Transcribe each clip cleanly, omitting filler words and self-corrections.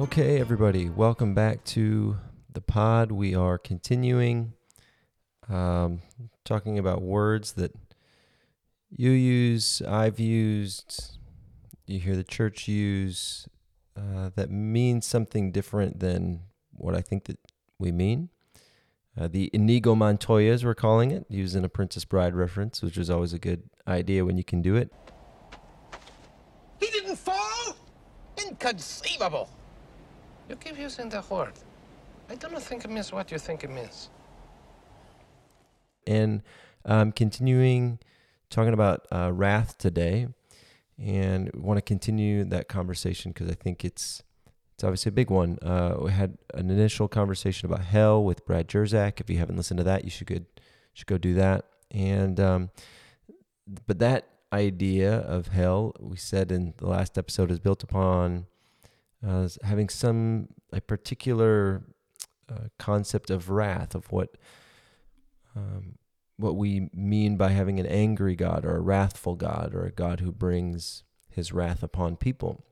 Okay, everybody, welcome back to the pod. We are continuing talking about words that you use, I've used, you hear the church use, that means something different than what I think that we mean. The Inigo Montoya, as we're calling it, using a Princess Bride reference, which is always a good idea when you can do it. He didn't fall? Inconceivable. You keep using that word. I do not think it means what you think it means. And I'm continuing talking about wrath today, and want to continue that conversation because I think it's obviously a big one. We had an initial conversation about hell with Brad Jersak. If you haven't listened to that, you should go do that. And but that idea of hell, we said in the last episode, is built upon having a particular concept of wrath, of what we mean by having an angry God or a wrathful God or a God who brings his wrath upon people.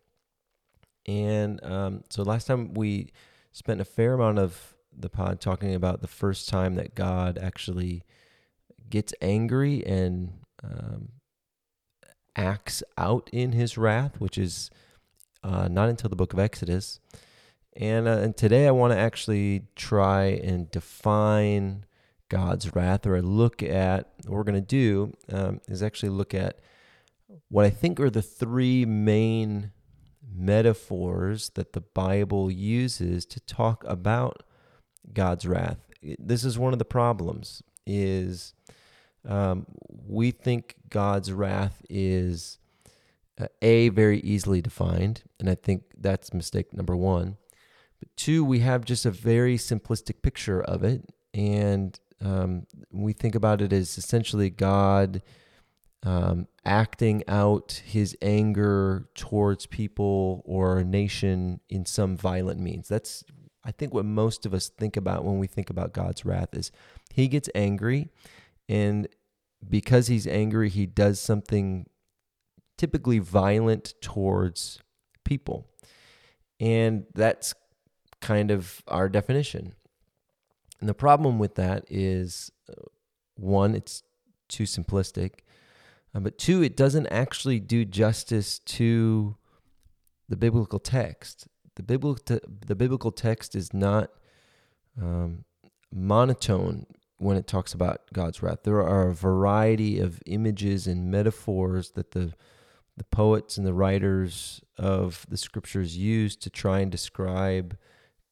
And so last time we spent a fair amount of the pod talking about the first time that God actually gets angry and acts out in his wrath, which is not until the book of Exodus. And today I want to actually try and define God's wrath, or look at what I think are the three main metaphors that the Bible uses to talk about God's wrath. This is one of the problems, is we think God's wrath is very easily defined, and I think that's mistake number one. But two, we have just a very simplistic picture of it, and we think about it as essentially God acting out his anger towards people or a nation in some violent means. That's, I think, what most of us think about when we think about God's wrath, is he gets angry, and because he's angry, he does something typically violent towards people. And that's kind of our definition. And the problem with that is, one, it's too simplistic, but two, it doesn't actually do justice to the biblical text. The biblical text is not monotone when it talks about God's wrath. There are a variety of images and metaphors that the poets and the writers of the scriptures use to try and describe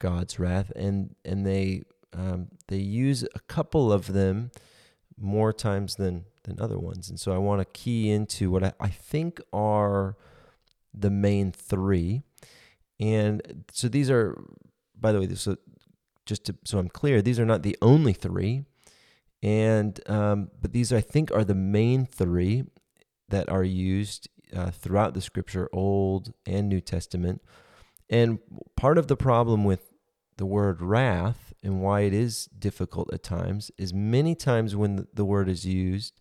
God's wrath, and they use a couple of them more times than other ones. And so I want to key into what I think are the main three. And so these are, by the way, so I'm clear, these are not the only three, and but these I think are the main three that are used throughout the scripture, Old and New Testament. And part of the problem with the word wrath and why it is difficult at times is many times when the word is used,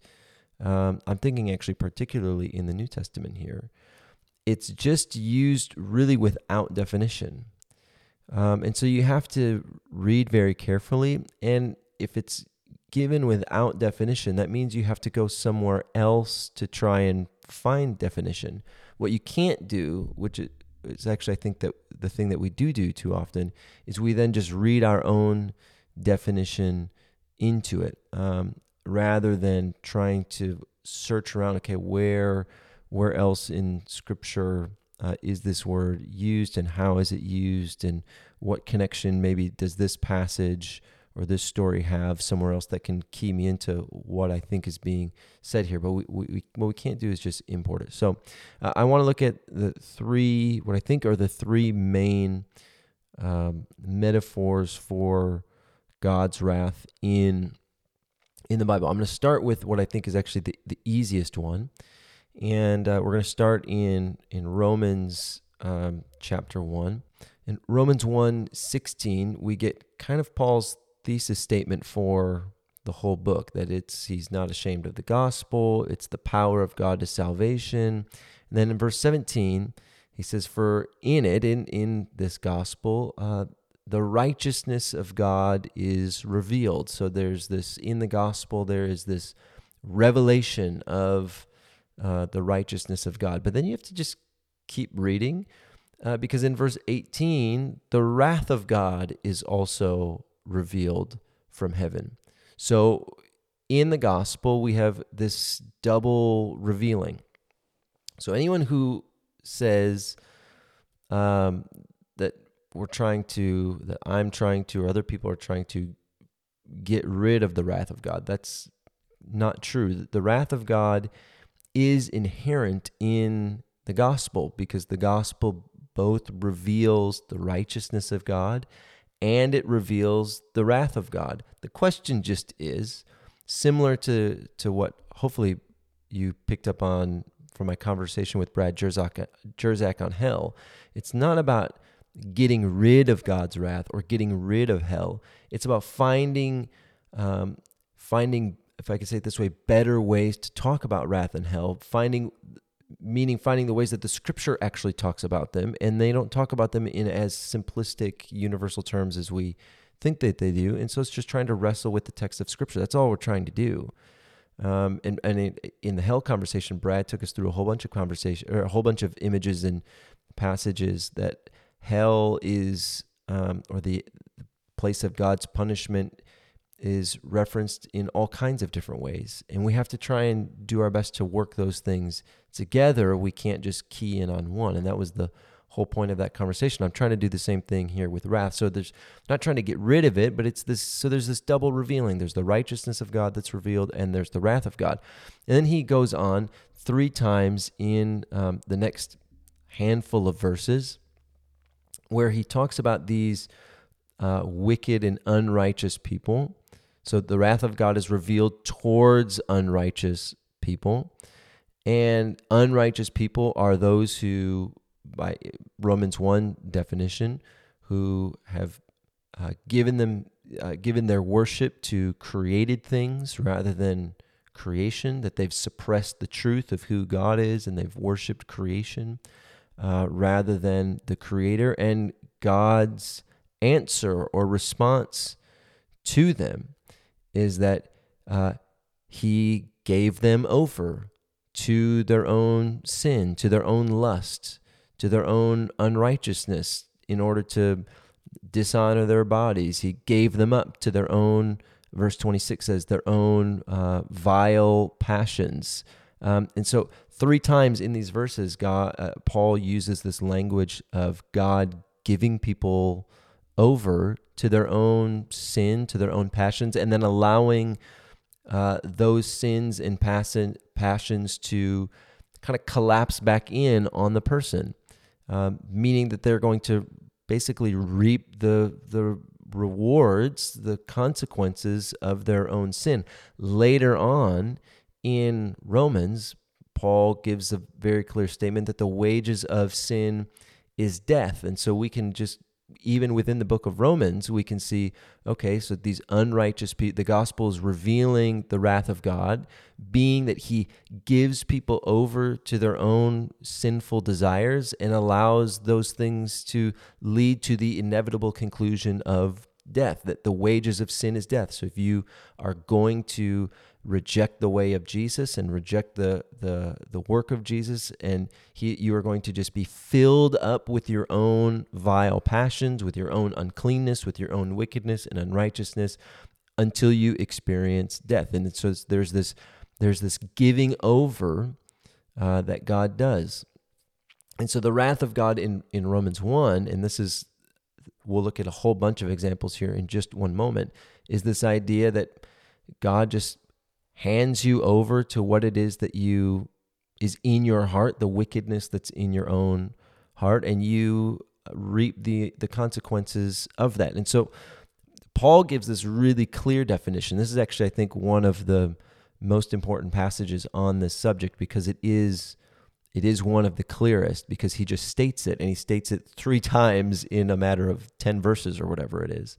I'm thinking actually particularly in the New Testament here, it's just used really without definition. And so you have to read very carefully, and if it's given without definition, that means you have to go somewhere else to try and find definition. What you can't do, which is actually I think that the thing that we do too often, is we then just read our own definition into it, rather than trying to search around, okay, where else in Scripture is this word used, and how is it used, and what connection maybe does this passage or this story have somewhere else that can key me into what I think is being said here. But what we can't do is just import it. So I want to look at what I think are the three main metaphors for God's wrath in the Bible. I'm going to start with what I think is actually the easiest one. And we're going to start in Romans chapter 1. In Romans 1:16, we get kind of Paul's thesis statement for the whole book, that he's not ashamed of the gospel, it's the power of God to salvation. And then in verse 17, He says, for in it, in this gospel, the righteousness of God is revealed. So there's this, in the gospel, there is this revelation of the righteousness of God. But then you have to just keep reading, because in verse 18, the wrath of God is also revealed from heaven. So in the gospel, we have this double revealing. So anyone who says that we're trying to, that I'm trying to, or other people are trying to get rid of the wrath of God, that's not true. The wrath of God is inherent in the gospel, because the gospel both reveals the righteousness of God and it reveals the wrath of God. The question just is, similar to what hopefully you picked up on from my conversation with Brad Jersak on hell, it's not about getting rid of God's wrath or getting rid of hell. It's about finding, if I could say it this way, better ways to talk about wrath and hell, finding the ways that the Scripture actually talks about them, and they don't talk about them in as simplistic, universal terms as we think that they do. And so it's just trying to wrestle with the text of Scripture. That's all we're trying to do. In the hell conversation, Brad took us through a whole bunch of images and passages that hell is, or the place of God's punishment is referenced in all kinds of different ways. And we have to try and do our best to work those things together. We can't just key in on one. And that was the whole point of that conversation. I'm trying to do the same thing here with wrath. So there's not trying to get rid of it, but it's this, so there's this double revealing. There's the righteousness of God that's revealed, and there's the wrath of God. And then he goes on three times in the next handful of verses where he talks about these wicked and unrighteous people. So the wrath of God is revealed towards unrighteous people. And unrighteous people are those who, by Romans 1 definition, who have given their worship to created things rather than creation, that they've suppressed the truth of who God is, and they've worshiped creation rather than the Creator. And God's answer or response to them is that he gave them over to their own sin, to their own lust, to their own unrighteousness in order to dishonor their bodies. He gave them up to their own, verse 26 says, their own vile passions. And so three times in these verses, Paul uses this language of God giving people over to their own sin, to their own passions, and then allowing those sins and passions to kind of collapse back in on the person, meaning that they're going to basically reap the rewards, the consequences of their own sin. Later on in Romans, Paul gives a very clear statement that the wages of sin is death. And so we can just, even within the book of Romans, we can see, okay, so these unrighteous people, the gospel is revealing the wrath of God, being that he gives people over to their own sinful desires and allows those things to lead to the inevitable conclusion of death, that the wages of sin is death. So if you are going to reject the way of Jesus and reject the work of Jesus, and you are going to just be filled up with your own vile passions, with your own uncleanness, with your own wickedness and unrighteousness until you experience death. And so there's this giving over that God does. And so the wrath of God in Romans 1, and this is, we'll look at a whole bunch of examples here in just one moment, is this idea that God just hands you over to what it is that is in your heart, the wickedness that's in your own heart, and you reap the consequences of that. And so Paul gives this really clear definition. This is actually, I think, one of the most important passages on this subject, because it is one of the clearest, because he just states it, and he states it three times in a matter of 10 verses or whatever it is,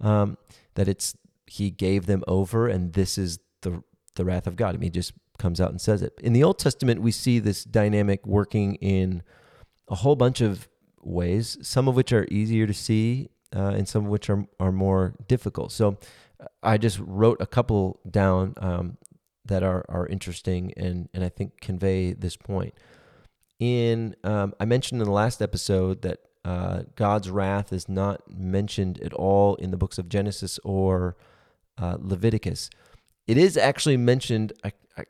that it's, he gave them over, and this is the wrath of God. I mean, he just comes out and says it. In the Old Testament, we see this dynamic working in a whole bunch of ways, some of which are easier to see and some of which are more difficult. So I just wrote a couple down that are interesting and I think convey this point. I mentioned in the last episode that God's wrath is not mentioned at all in the books of Genesis or Leviticus. It is actually mentioned, I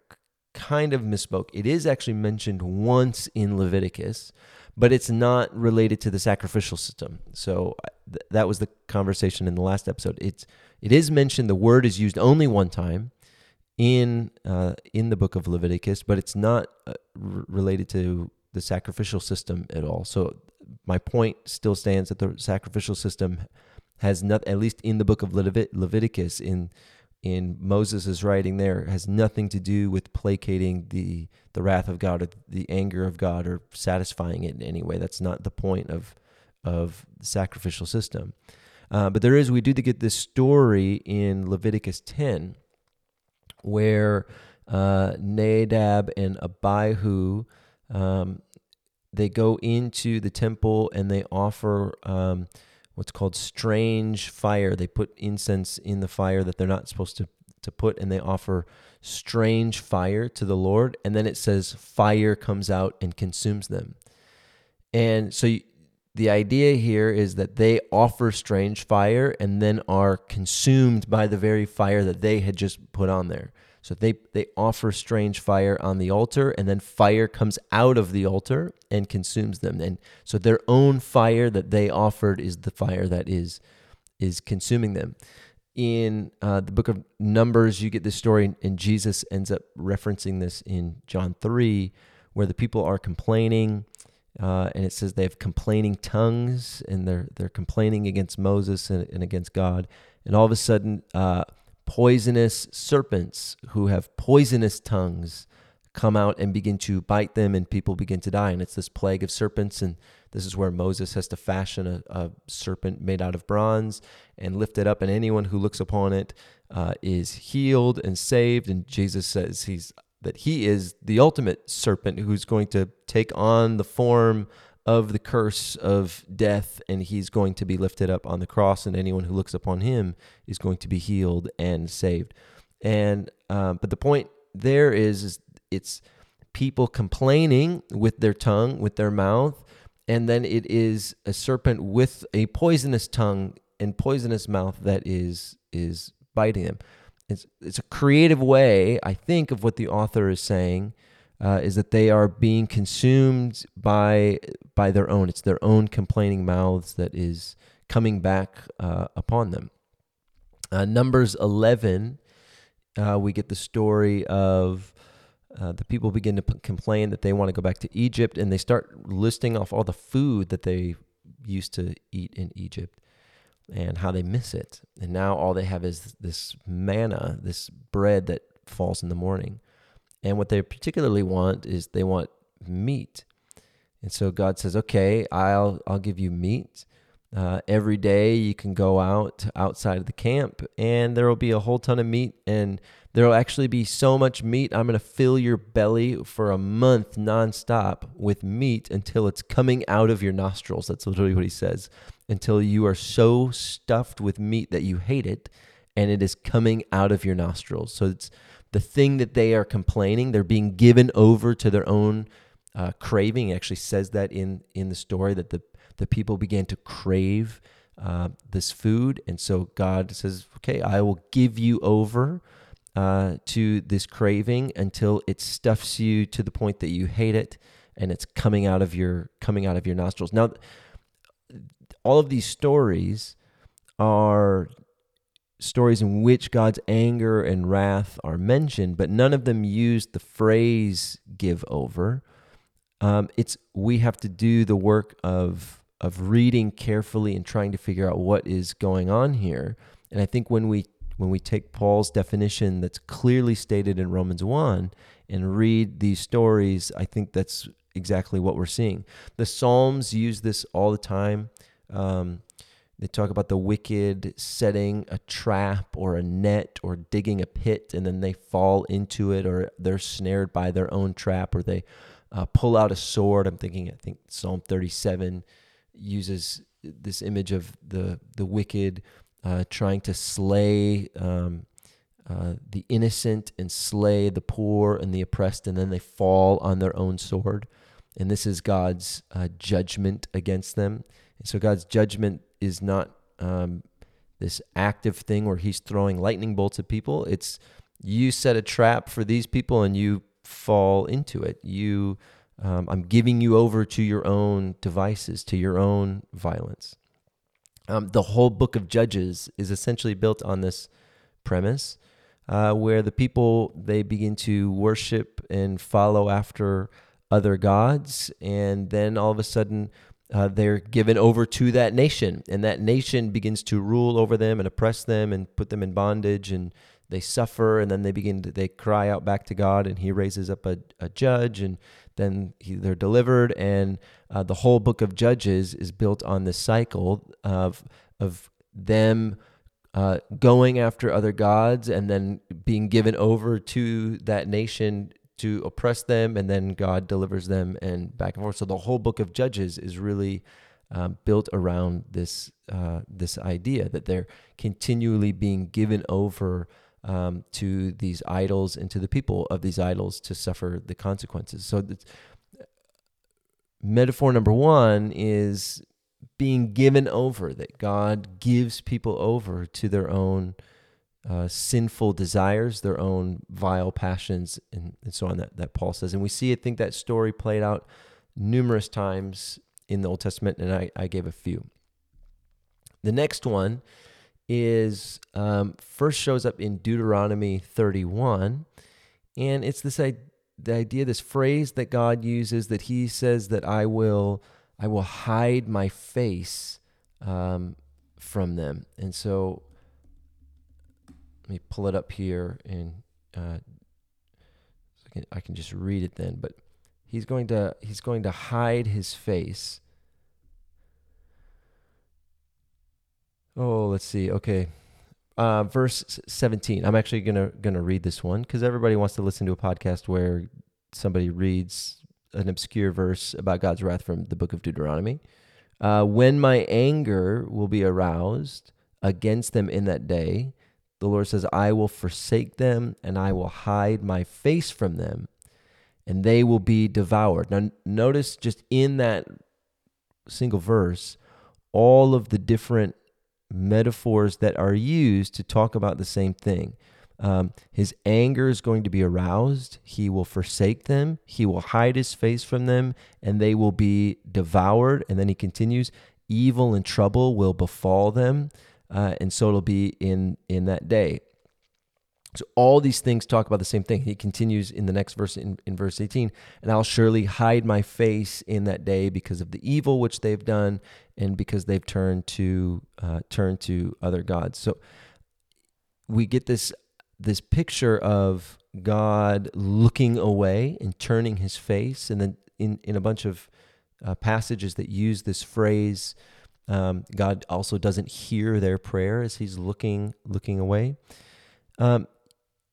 kind of misspoke, it is actually mentioned once in Leviticus, but it's not related to the sacrificial system. So that was the conversation in the last episode. It is mentioned, the word is used only one time in the book of Leviticus, but it's not related to the sacrificial system at all. So my point still stands that the sacrificial system has not, at least in the book of Leviticus, in Moses' writing there, has nothing to do with placating the wrath of God or the anger of God or satisfying it in any way. That's not the point of the sacrificial system. But there is, we do get this story in Leviticus 10 where Nadab and Abihu, they go into the temple and they offer what's called strange fire. They put incense in the fire that they're not supposed to put, and they offer strange fire to the Lord. And then it says fire comes out and consumes them. And so the idea here is that they offer strange fire and then are consumed by the very fire that they had just put on there. So they offer strange fire on the altar, and then fire comes out of the altar and consumes them. And so their own fire that they offered is the fire that is consuming them. In the book of Numbers, you get this story, and Jesus ends up referencing this in John 3, where the people are complaining, and it says they have complaining tongues, and they're complaining against Moses and against God. And all of a sudden, poisonous serpents who have poisonous tongues come out and begin to bite them, and people begin to die. And it's this plague of serpents, and this is where Moses has to fashion a serpent made out of bronze and lift it up, and anyone who looks upon it is healed and saved. And Jesus says that he is the ultimate serpent who's going to take on the form of the curse of death, and he's going to be lifted up on the cross, and anyone who looks upon him is going to be healed and saved. And but the point there is it's people complaining with their tongue, with their mouth, and then it is a serpent with a poisonous tongue and poisonous mouth that is biting them. It's a creative way, I think, of what the author is saying. Is that they are being consumed by their own. It's their own complaining mouths that is coming back upon them. Numbers 11, we get the story of the people begin to complain that they want to go back to Egypt, and they start listing off all the food that they used to eat in Egypt and how they miss it. And now all they have is this manna, this bread that falls in the morning. And what they particularly want is they want meat. And so God says, okay, I'll give you meat. Every day you can go outside of the camp, and there will be a whole ton of meat, and there will actually be so much meat, I'm going to fill your belly for a month nonstop with meat until it's coming out of your nostrils. That's literally what he says. Until you are so stuffed with meat that you hate it, and it is coming out of your nostrils. So it's the thing that they are complaining, they're being given over to their own craving. It actually says that in the story that the people began to crave this food. And so God says, okay, I will give you over to this craving until it stuffs you to the point that you hate it, and it's coming out of your nostrils. Now, all of these stories are stories in which God's anger and wrath are mentioned, but none of them use the phrase "give over." It's we have to do the work of reading carefully and trying to figure out what is going on here. And I think when we take Paul's definition that's clearly stated in Romans 1 and read these stories, I think that's exactly what we're seeing. The Psalms use this all the time. They talk about the wicked setting a trap or a net or digging a pit, and then they fall into it, or they're snared by their own trap, or they pull out a sword. I think Psalm 37 uses this image of the wicked trying to slay the innocent and slay the poor and the oppressed, and then they fall on their own sword. And this is God's judgment against them. And so God's judgment is not this active thing where he's throwing lightning bolts at people. It's you set a trap for these people and you fall into it. I'm giving you over to your own devices, to your own violence. The whole book of Judges is essentially built on this premise, where the people, they begin to worship and follow after other gods, and then all of a sudden they're given over to that nation, and that nation begins to rule over them and oppress them and put them in bondage, and they suffer, and then they cry out back to God, and he raises up a judge, and then they're delivered. And the whole book of Judges is built on this cycle of them going after other gods and then being given over to that nation to oppress them, and then God delivers them, and back and forth. So the whole book of Judges is really built around this idea that they're continually being given over to these idols and to the people of these idols to suffer the consequences. So metaphor number one is being given over, that God gives people over to their own sinful desires, their own vile passions, and so on, that Paul says. And we see, I think, that story played out numerous times in the Old Testament, and I gave a few. The next one is first shows up in Deuteronomy 31, and it's this phrase that God uses, that he says that I will hide my face from them. And so let me pull it up here, and I can just read it then. But he's going to hide his face. Oh, let's see. Okay. Verse 17. I'm actually going to read this one, because everybody wants to listen to a podcast where somebody reads an obscure verse about God's wrath from the book of Deuteronomy. When my anger will be aroused against them in that day, the Lord says, I will forsake them, and I will hide my face from them, and they will be devoured. Now, notice just in that single verse, all of the different metaphors that are used to talk about the same thing. His anger is going to be aroused. He will forsake them. He will hide his face from them, and they will be devoured. And then he continues, evil and trouble will befall them. And so it'll be in that day. So all these things talk about the same thing. He continues in the next verse, in verse 18, and I'll surely hide my face in that day because of the evil which they've done, and because they've turned to other gods. So we get this picture of God looking away and turning his face. And then in a bunch of passages that use this phrase, God also doesn't hear their prayer as he's looking away.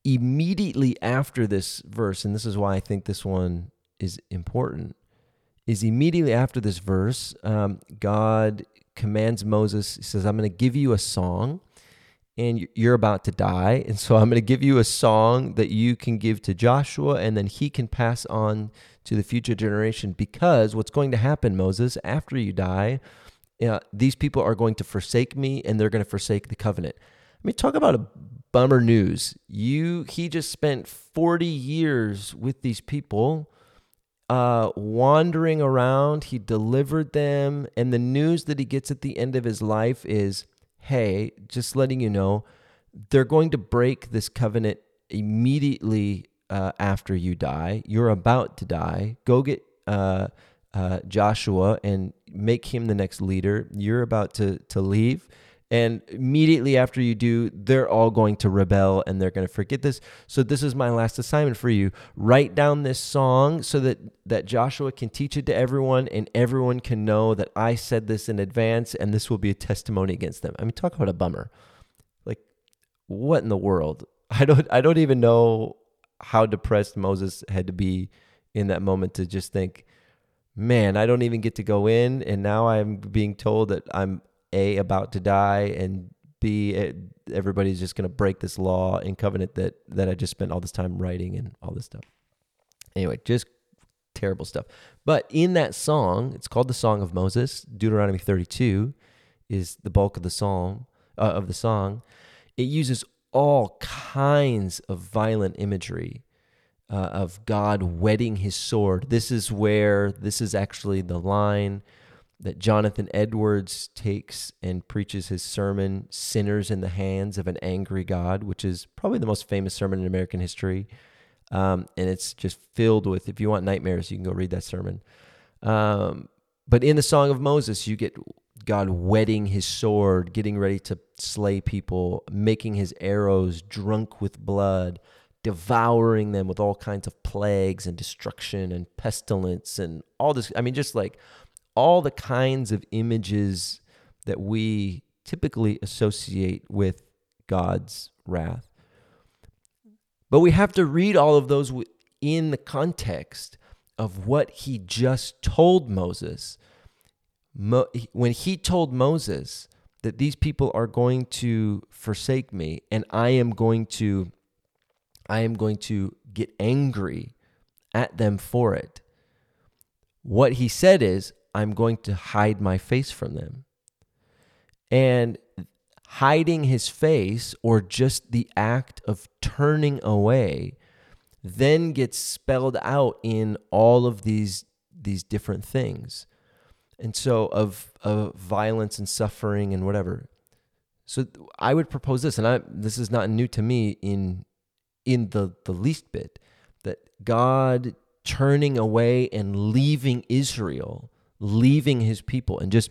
Immediately after this verse, and this is why I think this one is important, is immediately after this verse, God commands Moses, he says, I'm going to give you a song, and you're about to die, and so I'm going to give you a song that you can give to Joshua, and then he can pass on to the future generation, because what's going to happen, Moses, after you die, these people are going to forsake me, and they're going to forsake the covenant. I mean, talk about a bummer news. He just spent 40 years with these people, wandering around. He delivered them, and the news that he gets at the end of his life is, hey, just letting you know, they're going to break this covenant immediately after you die. You're about to die. Go get Joshua and make him the next leader. You're about to leave. And immediately after you do, they're all going to rebel, and they're going to forget this. So this is my last assignment for you. Write down this song so that Joshua can teach it to everyone, and everyone can know that I said this in advance, and this will be a testimony against them. I mean, talk about a bummer. Like, what in the world? I don't even know how depressed Moses had to be in that moment to just think, man, I don't even get to go in, and now I'm being told that I'm A, about to die, and B, everybody's just going to break this law and covenant that I just spent all this time writing and all this stuff. Anyway, just terrible stuff. But in that song, it's called the Song of Moses. Deuteronomy 32 is the bulk of the psalm of the song. It uses all kinds of violent imagery of God whetting his sword. This is actually the line that Jonathan Edwards takes and preaches his sermon, Sinners in the Hands of an Angry God, which is probably the most famous sermon in American history. And it's just filled with, if you want nightmares, you can go read that sermon. But in the Song of Moses, you get God whetting his sword, getting ready to slay people, making his arrows drunk with blood, devouring them with all kinds of plagues and destruction and pestilence and all this. I mean, just like all the kinds of images that we typically associate with God's wrath. But we have to read all of those in the context of what he just told Moses. When he told Moses that these people are going to forsake me and I am going to get angry at them for it, what he said is, I'm going to hide my face from them. And hiding his face, or just the act of turning away, then gets spelled out in all of these different things. And so of violence and suffering and whatever. So I would propose this, and this is not new to me in the least bit, that God turning away and leaving Israel, leaving his people and just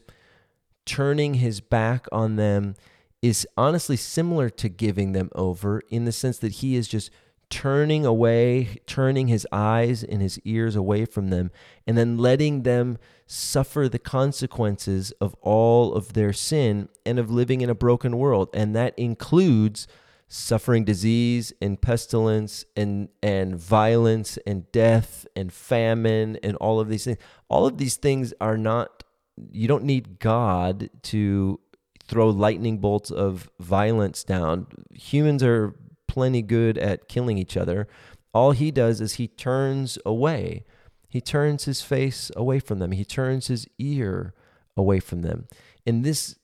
turning his back on them is honestly similar to giving them over, in the sense that he is just turning away, turning his eyes and his ears away from them, and then letting them suffer the consequences of all of their sin and of living in a broken world. And that includes suffering disease and pestilence and violence and death and famine and all of these things. All of these things are not, you don't need God to throw lightning bolts of violence down. Humans are plenty good at killing each other. All he does is he turns away. He turns his face away from them. He turns his ear away from them. And this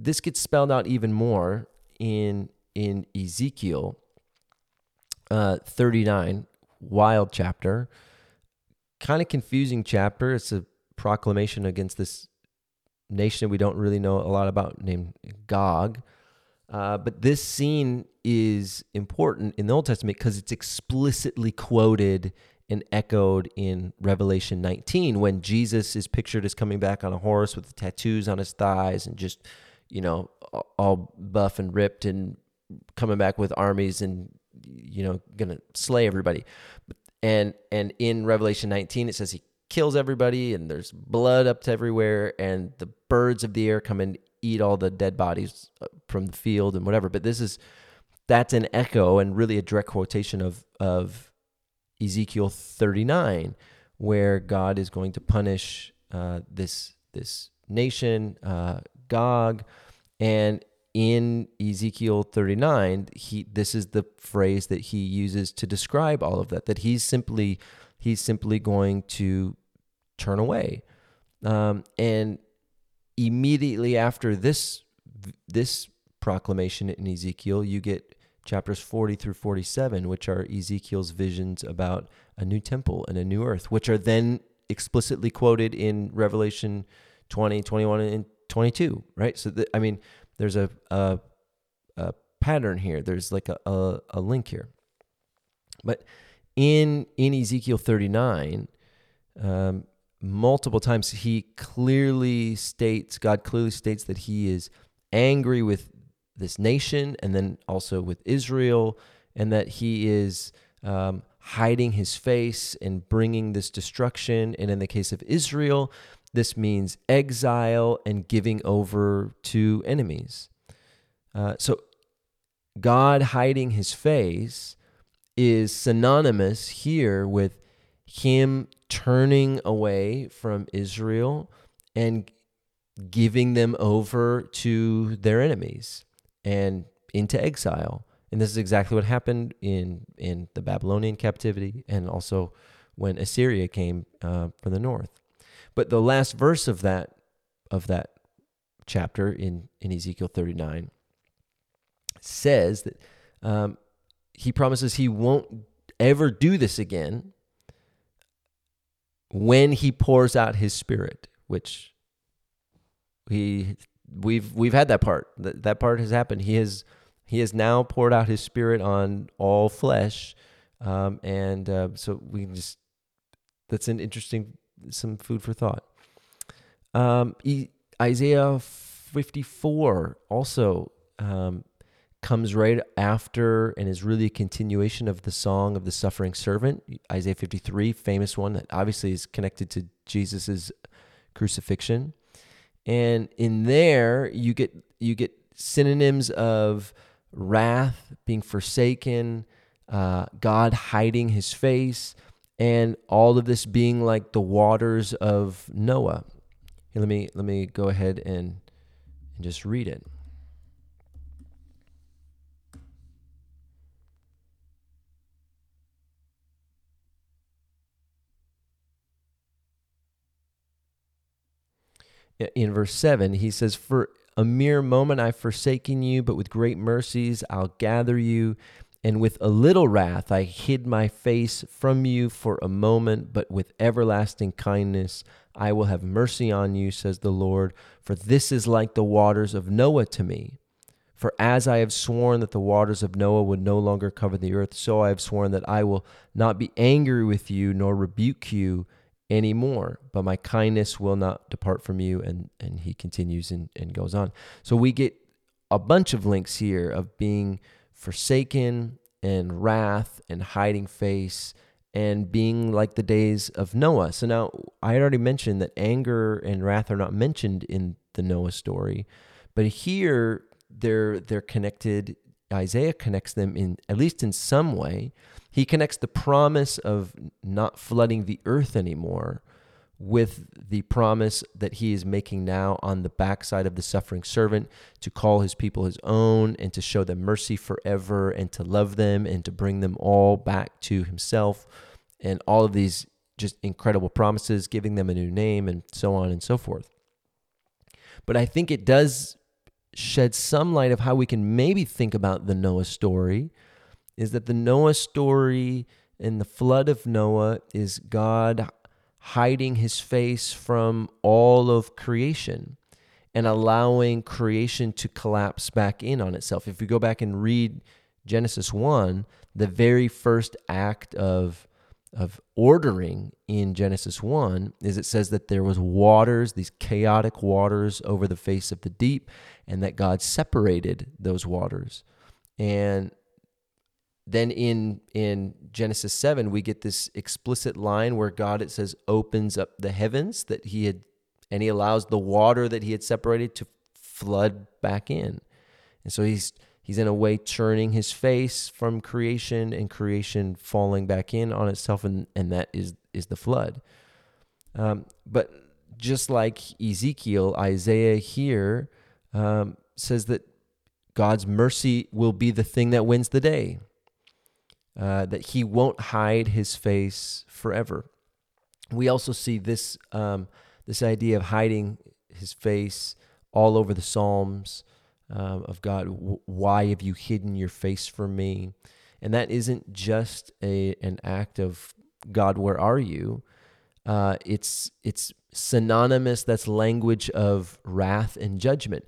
gets spelled out even more in Ezekiel 39, wild chapter, kind of confusing chapter. It's a proclamation against this nation we don't really know a lot about named Gog. But this scene is important in the Old Testament because it's explicitly quoted and echoed in Revelation 19 when Jesus is pictured as coming back on a horse with the tattoos on his thighs and just, you know, all buff and ripped and coming back with armies and, you know, going to slay everybody. And in Revelation 19, it says he kills everybody and there's blood up to everywhere and the birds of the air come and eat all the dead bodies from the field and whatever. But that's an echo and really a direct quotation of Ezekiel 39, where God is going to punish this nation, Gog. And in Ezekiel 39, this is the phrase that he uses to describe all of that, that he's simply going to turn away. And immediately after this proclamation in Ezekiel, you get chapters 40 through 47, which are Ezekiel's visions about a new temple and a new earth, which are then explicitly quoted in Revelation 20, 21, and 22, right? So, there's a pattern here. There's like a link here. But in Ezekiel 39, multiple times God clearly states that he is angry with this nation and then also with Israel, and that he is hiding his face and bringing this destruction. And in the case of Israel, this means exile and giving over to enemies. So God hiding his face is synonymous here with him turning away from Israel and giving them over to their enemies and into exile. And this is exactly what happened in the Babylonian captivity and also when Assyria came from the north. But the last verse of that chapter in Ezekiel 39 says that he promises he won't ever do this again when he pours out his Spirit, which we've had that part. That part has happened. He has now poured out his Spirit on all flesh, and so we can just, that's an interesting, some food for thought. Isaiah 54 also comes right after and is really a continuation of the song of the suffering servant. Isaiah 53, famous one that obviously is connected to Jesus's crucifixion. And in there, you get synonyms of wrath, being forsaken, God hiding his face, and all of this being like the waters of Noah. Here, let me go ahead and just read it. In verse 7, he says, "For a mere moment I've forsaken you, but with great mercies I'll gather you. And with a little wrath I hid my face from you for a moment, but with everlasting kindness I will have mercy on you, says the Lord. For this is like the waters of Noah to me. For as I have sworn that the waters of Noah would no longer cover the earth, so I have sworn that I will not be angry with you nor rebuke you anymore, but my kindness will not depart from you." And he continues and goes on. So we get a bunch of links here of being forsaken and wrath and hiding face and being like the days of Noah. So now I had already mentioned that anger and wrath are not mentioned in the Noah story, but here they're connected. Isaiah connects them in, at least in some way. He connects the promise of not flooding the earth anymore with the promise that he is making now on the backside of the suffering servant to call his people his own and to show them mercy forever and to love them and to bring them all back to himself, and all of these just incredible promises, giving them a new name and so on and so forth. But I think it does shed some light of how we can maybe think about the Noah story, is that the Noah story and the flood of Noah is God hiding his face from all of creation and allowing creation to collapse back in on itself. If we go back and read Genesis 1, the very first act of ordering in Genesis 1 is it says that there was waters, these chaotic waters over the face of the deep, and that God separated those waters. And then in Genesis 7, we get this explicit line where God, it says, opens up the heavens that he had, and he allows the water that he had separated to flood back in. And so He's in a way turning his face from creation and creation falling back in on itself, and that is the flood. But just like Ezekiel, Isaiah here says that God's mercy will be the thing that wins the day, that he won't hide his face forever. We also see this this idea of hiding his face all over the Psalms, of God. Why have you hidden your face from me? And that isn't just an act of God, where are you? It's synonymous. That's language of wrath and judgment.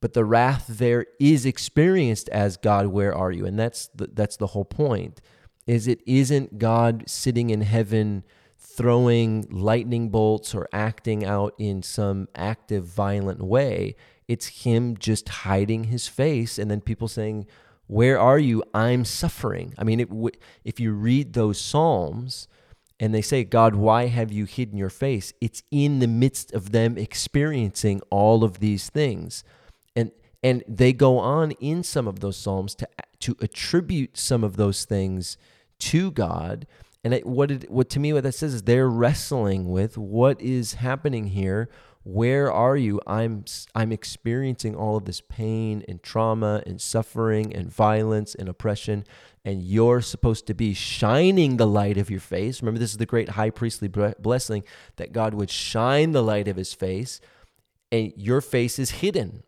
But the wrath there is experienced as God, where are you? And that's the whole point. Is it isn't God sitting in heaven throwing lightning bolts or acting out in some active violent way? It's him just hiding his face, and then people saying, "Where are you? I'm suffering." I mean, if you read those Psalms and they say, "God, why have you hidden your face?" It's in the midst of them experiencing all of these things. And And they go on in some of those Psalms to attribute some of those things to God. And what that says is they're wrestling with what is happening here. Where are you? I'm experiencing all of this pain and trauma and suffering and violence and oppression, and you're supposed to be shining the light of your face. Remember, this is the great high priestly blessing, that God would shine the light of his face, and your face is hidden,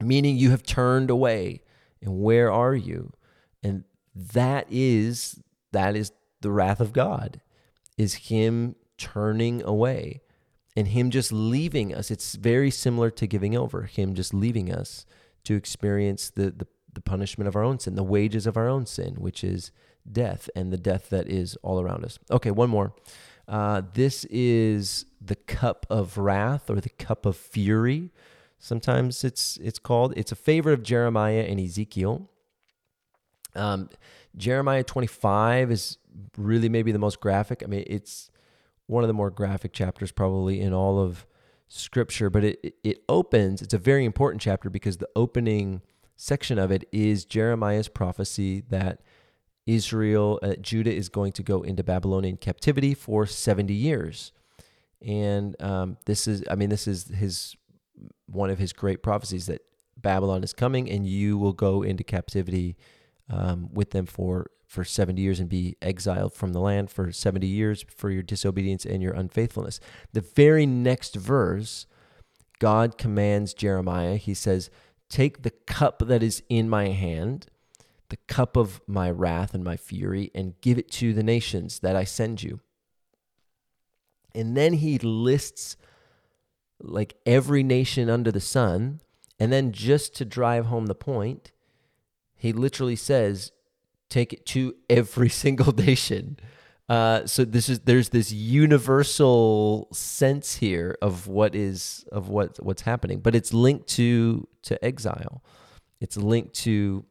meaning you have turned away. And where are you? And that is the wrath of God, is him turning away. And him just leaving us. It's very similar to giving over, him just leaving us to experience the punishment of our own sin, the wages of our own sin, which is death, and the death that is all around us. Okay, one more. This is the cup of wrath, or the cup of fury. Sometimes it's called. It's a favorite of Jeremiah and Ezekiel. Jeremiah 25 is really maybe the most graphic. I mean, it's one of the more graphic chapters probably in all of Scripture, but it opens, it's a very important chapter because the opening section of it is Jeremiah's prophecy that Judah is going to go into Babylonian captivity for 70 years. And this is one of his great prophecies, that Babylon is coming and you will go into captivity with them for 70 years and be exiled from the land for 70 years for your disobedience and your unfaithfulness. The very next verse, God commands Jeremiah, he says, "Take the cup that is in my hand, the cup of my wrath and my fury, and give it to the nations that I send you." And then he lists like every nation under the sun. And then just to drive home the point, he literally says, take it to every single nation. There's this universal sense here of what's happening, but it's linked to exile. It's linked to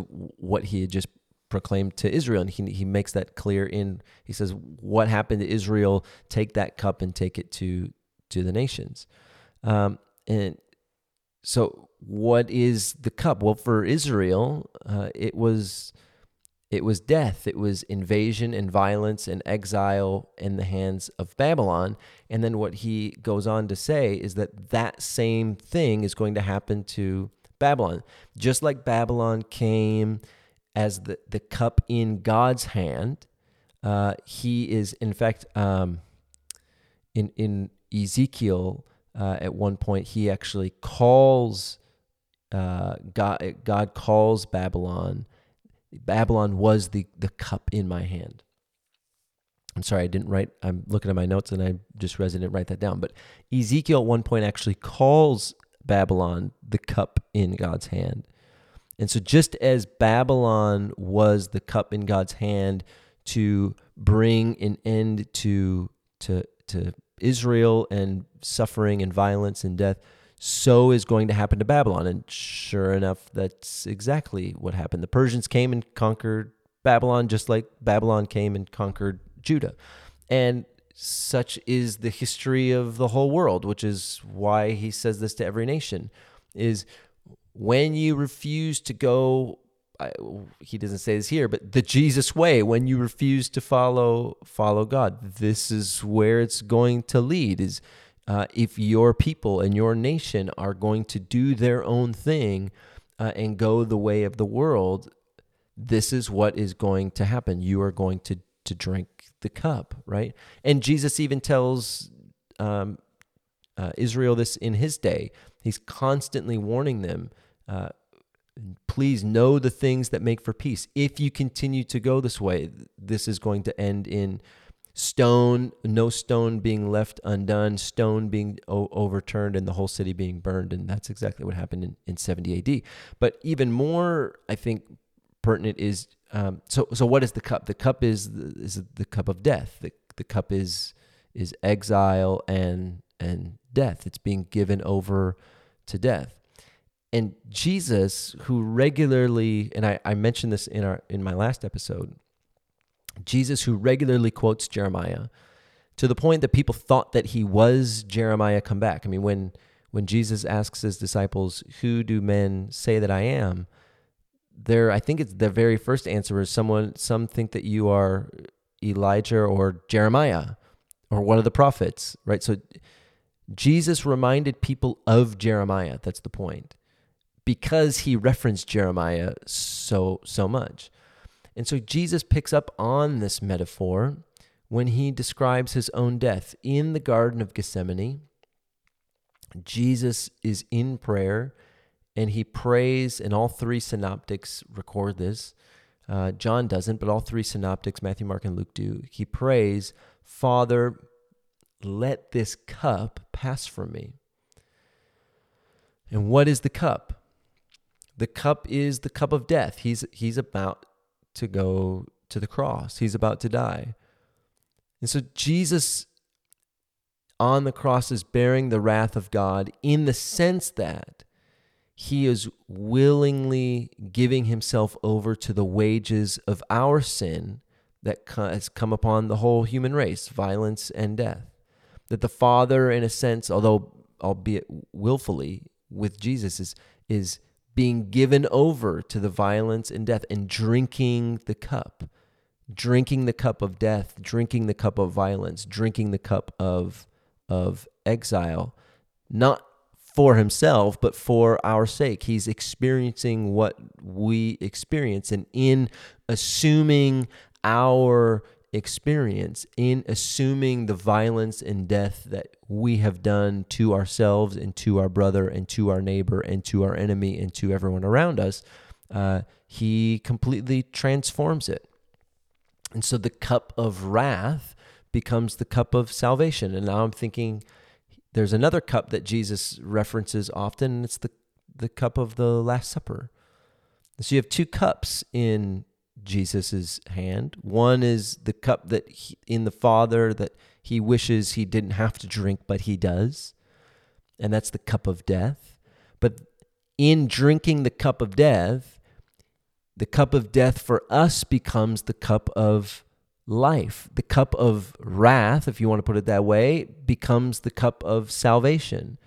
what he had just proclaimed to Israel, and he makes that clear. He says, "What happened to Israel? Take that cup and take it to the nations." So what is the cup? Well, for Israel, it was death. It was invasion and violence and exile in the hands of Babylon. And then what he goes on to say is that same thing is going to happen to Babylon. Just like Babylon came as the cup in God's hand, he is, in fact, in Ezekiel, at one point, he actually calls God calls Babylon. Babylon was the cup in my hand. I'm sorry, I didn't write. I'm looking at my notes, and I just didn't write that down. But Ezekiel at one point actually calls Babylon the cup in God's hand. And so just as Babylon was the cup in God's hand to bring an end to Israel and suffering and violence and death, so is going to happen to Babylon. And sure enough, that's exactly what happened. The Persians came and conquered Babylon, just like Babylon came and conquered Judah. And such is the history of the whole world, which is why he says this to every nation, is when you refuse to go, he doesn't say this here, but the Jesus way, when you refuse to follow God, this is where it's going to lead, is if your people and your nation are going to do their own thing and go the way of the world, this is what is going to happen. You are going to drink the cup, right? And Jesus even tells Israel this in his day. He's constantly warning them, please know the things that make for peace. If you continue to go this way, this is going to end in no stone being left undone, stone being overturned, and the whole city being burned. And that's exactly what happened in 70 AD. But even more, I think, pertinent is, so what is the cup? The cup is the cup of death. The cup is exile and death. It's being given over to death. And Jesus, who regularly, and I mentioned this in my last episode, Jesus, who regularly quotes Jeremiah, to the point that people thought that he was Jeremiah come back. I mean, when when Jesus asks his disciples, "Who do men say that I am?" I think it's the very first answer is some think that you are Elijah or Jeremiah or one of the prophets, right? So Jesus reminded people of Jeremiah. That's the point, because he referenced Jeremiah so much. And so Jesus picks up on this metaphor when he describes his own death in the Garden of Gethsemane. Jesus is in prayer, and he prays, and all three synoptics record this. John doesn't, but all three synoptics, Matthew, Mark, and Luke do. He prays, "Father, let this cup pass from me." And what is the cup? The cup is the cup of death. He's about to go to the cross. He's about to die. And so Jesus on the cross is bearing the wrath of God in the sense that he is willingly giving himself over to the wages of our sin that has come upon the whole human race, violence and death. That the Father, in a sense, although albeit willfully with Jesus, is being given over to the violence and death and drinking the cup of death, drinking the cup of violence, drinking the cup of exile, not for himself, but for our sake. He's experiencing what we experience, and in assuming our experience, in assuming the violence and death that we have done to ourselves and to our brother and to our neighbor and to our enemy and to everyone around us, he completely transforms it. And so the cup of wrath becomes the cup of salvation. And now I'm thinking there's another cup that Jesus references often, and it's the cup of the Last Supper. So you have two cups in Jesus's hand. One is the cup that in the Father that he wishes he didn't have to drink, but he does. And that's the cup of death. But in drinking the cup of death, the cup of death for us becomes the cup of life. The cup of wrath, if you want to put it that way, becomes the cup of salvation.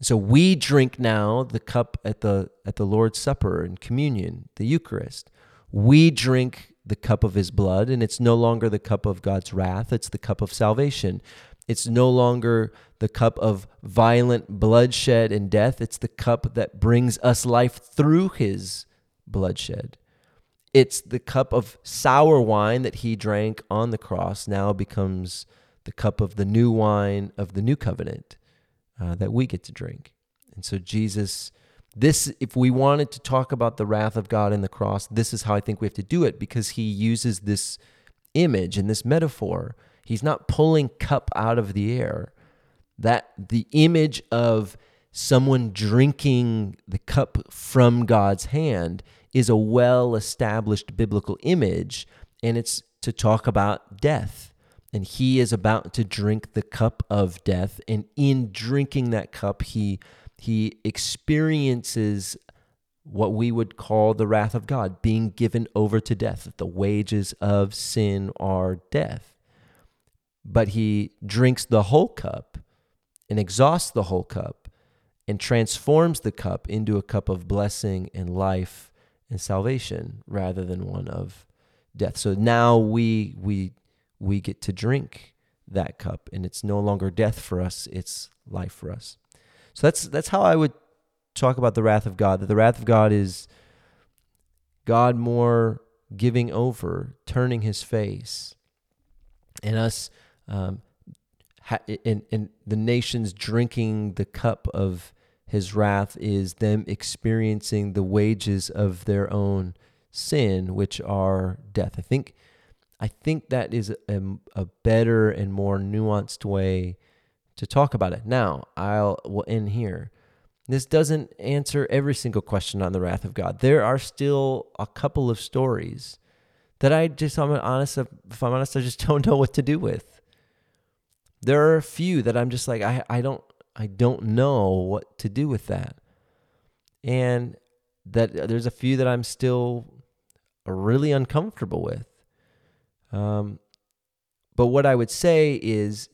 So we drink now the cup at the Lord's Supper and communion, the Eucharist. We drink the cup of his blood, and it's no longer the cup of God's wrath, it's the cup of salvation. It's no longer the cup of violent bloodshed and death, it's the cup that brings us life through his bloodshed. It's the cup of sour wine that he drank on the cross now becomes the cup of the new wine of the new covenant that we get to drink. And so Jesus, if we wanted to talk about the wrath of God in the cross, this is how I think we have to do it, because he uses this image and this metaphor. He's not pulling cup out of the air. That the image of someone drinking the cup from God's hand is a well-established biblical image, and it's to talk about death. And he is about to drink the cup of death, and in drinking that cup, he experiences what we would call the wrath of God, being given over to death, that the wages of sin are death. But he drinks the whole cup and exhausts the whole cup and transforms the cup into a cup of blessing and life and salvation rather than one of death. So now we get to drink that cup, and it's no longer death for us, it's life for us. So that's how I would talk about the wrath of God, that the wrath of God is God more giving over, turning his face, and us and the nations drinking the cup of his wrath is them experiencing the wages of their own sin, which are death. I think that is a better and more nuanced way to talk about it. Now, we'll end here. This doesn't answer every single question on the wrath of God. There are still a couple of stories that if I'm honest, I just don't know what to do with. There are a few that I'm just like, I don't know what to do with that. And that there's a few that I'm still really uncomfortable with. But what I would say is,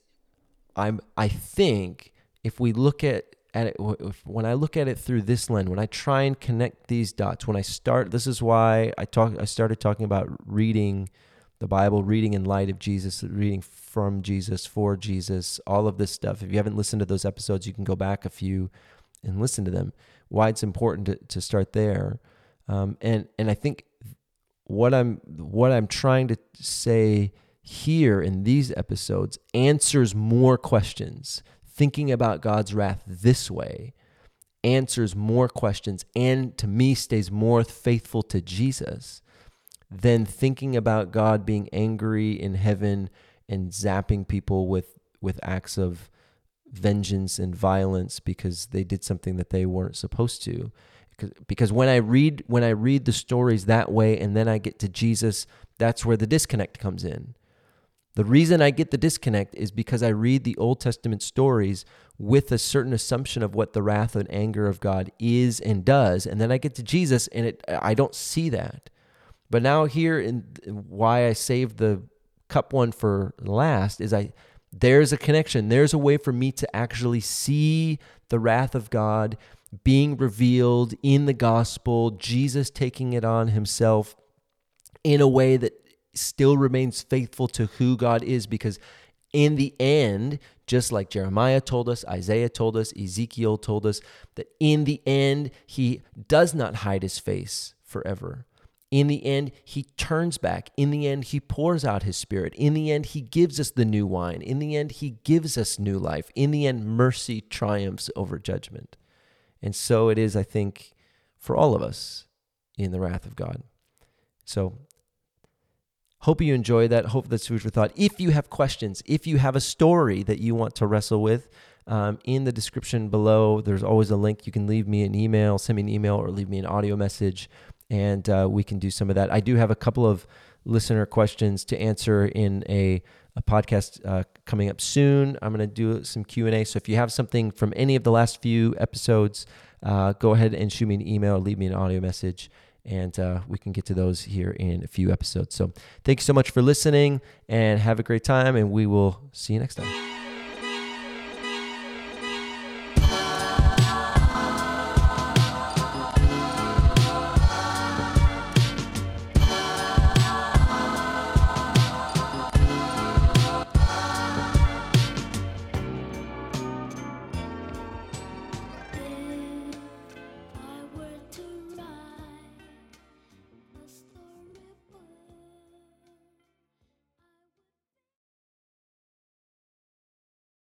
I think if we look at at it, when I look at it through this lens, when I try and connect these dots, when I start, this is why I started talking about reading the Bible, reading in light of Jesus, reading from Jesus, for Jesus, all of this stuff. If you haven't listened to those episodes, you can go back a few and listen to them. Why it's important to start there. And I think what I'm trying to say here in these episodes answers more questions. Thinking about God's wrath this way answers more questions and, to me, stays more faithful to Jesus than thinking about God being angry in heaven and zapping people with acts of vengeance and violence because they did something that they weren't supposed to. Because when I read the stories that way and then I get to Jesus, that's where the disconnect comes in. The reason I get the disconnect is because I read the Old Testament stories with a certain assumption of what the wrath and anger of God is and does, and then I get to Jesus and I don't see that. But now here, in why I saved the cup one for last, is there's a connection. There's a way for me to actually see the wrath of God being revealed in the gospel, Jesus taking it on himself in a way that still remains faithful to who God is, because in the end, just like Jeremiah told us, Isaiah told us, Ezekiel told us, that in the end, he does not hide his face forever. In the end, he turns back. In the end, he pours out his Spirit. In the end, he gives us the new wine. In the end, he gives us new life. In the end, mercy triumphs over judgment. And so it is, I think, for all of us in the wrath of God. So, hope you enjoy that. Hope that's food for thought. If you have questions, if you have a story that you want to wrestle with, in the description below, there's always a link. You can leave me an email, send me an email, or leave me an audio message, and we can do some of that. I do have a couple of listener questions to answer in a podcast coming up soon. I'm going to do some Q&A. So if you have something from any of the last few episodes, go ahead and shoot me an email or leave me an audio message. And we can get to those here in a few episodes. So thank you so much for listening and have a great time, and we will see you next time.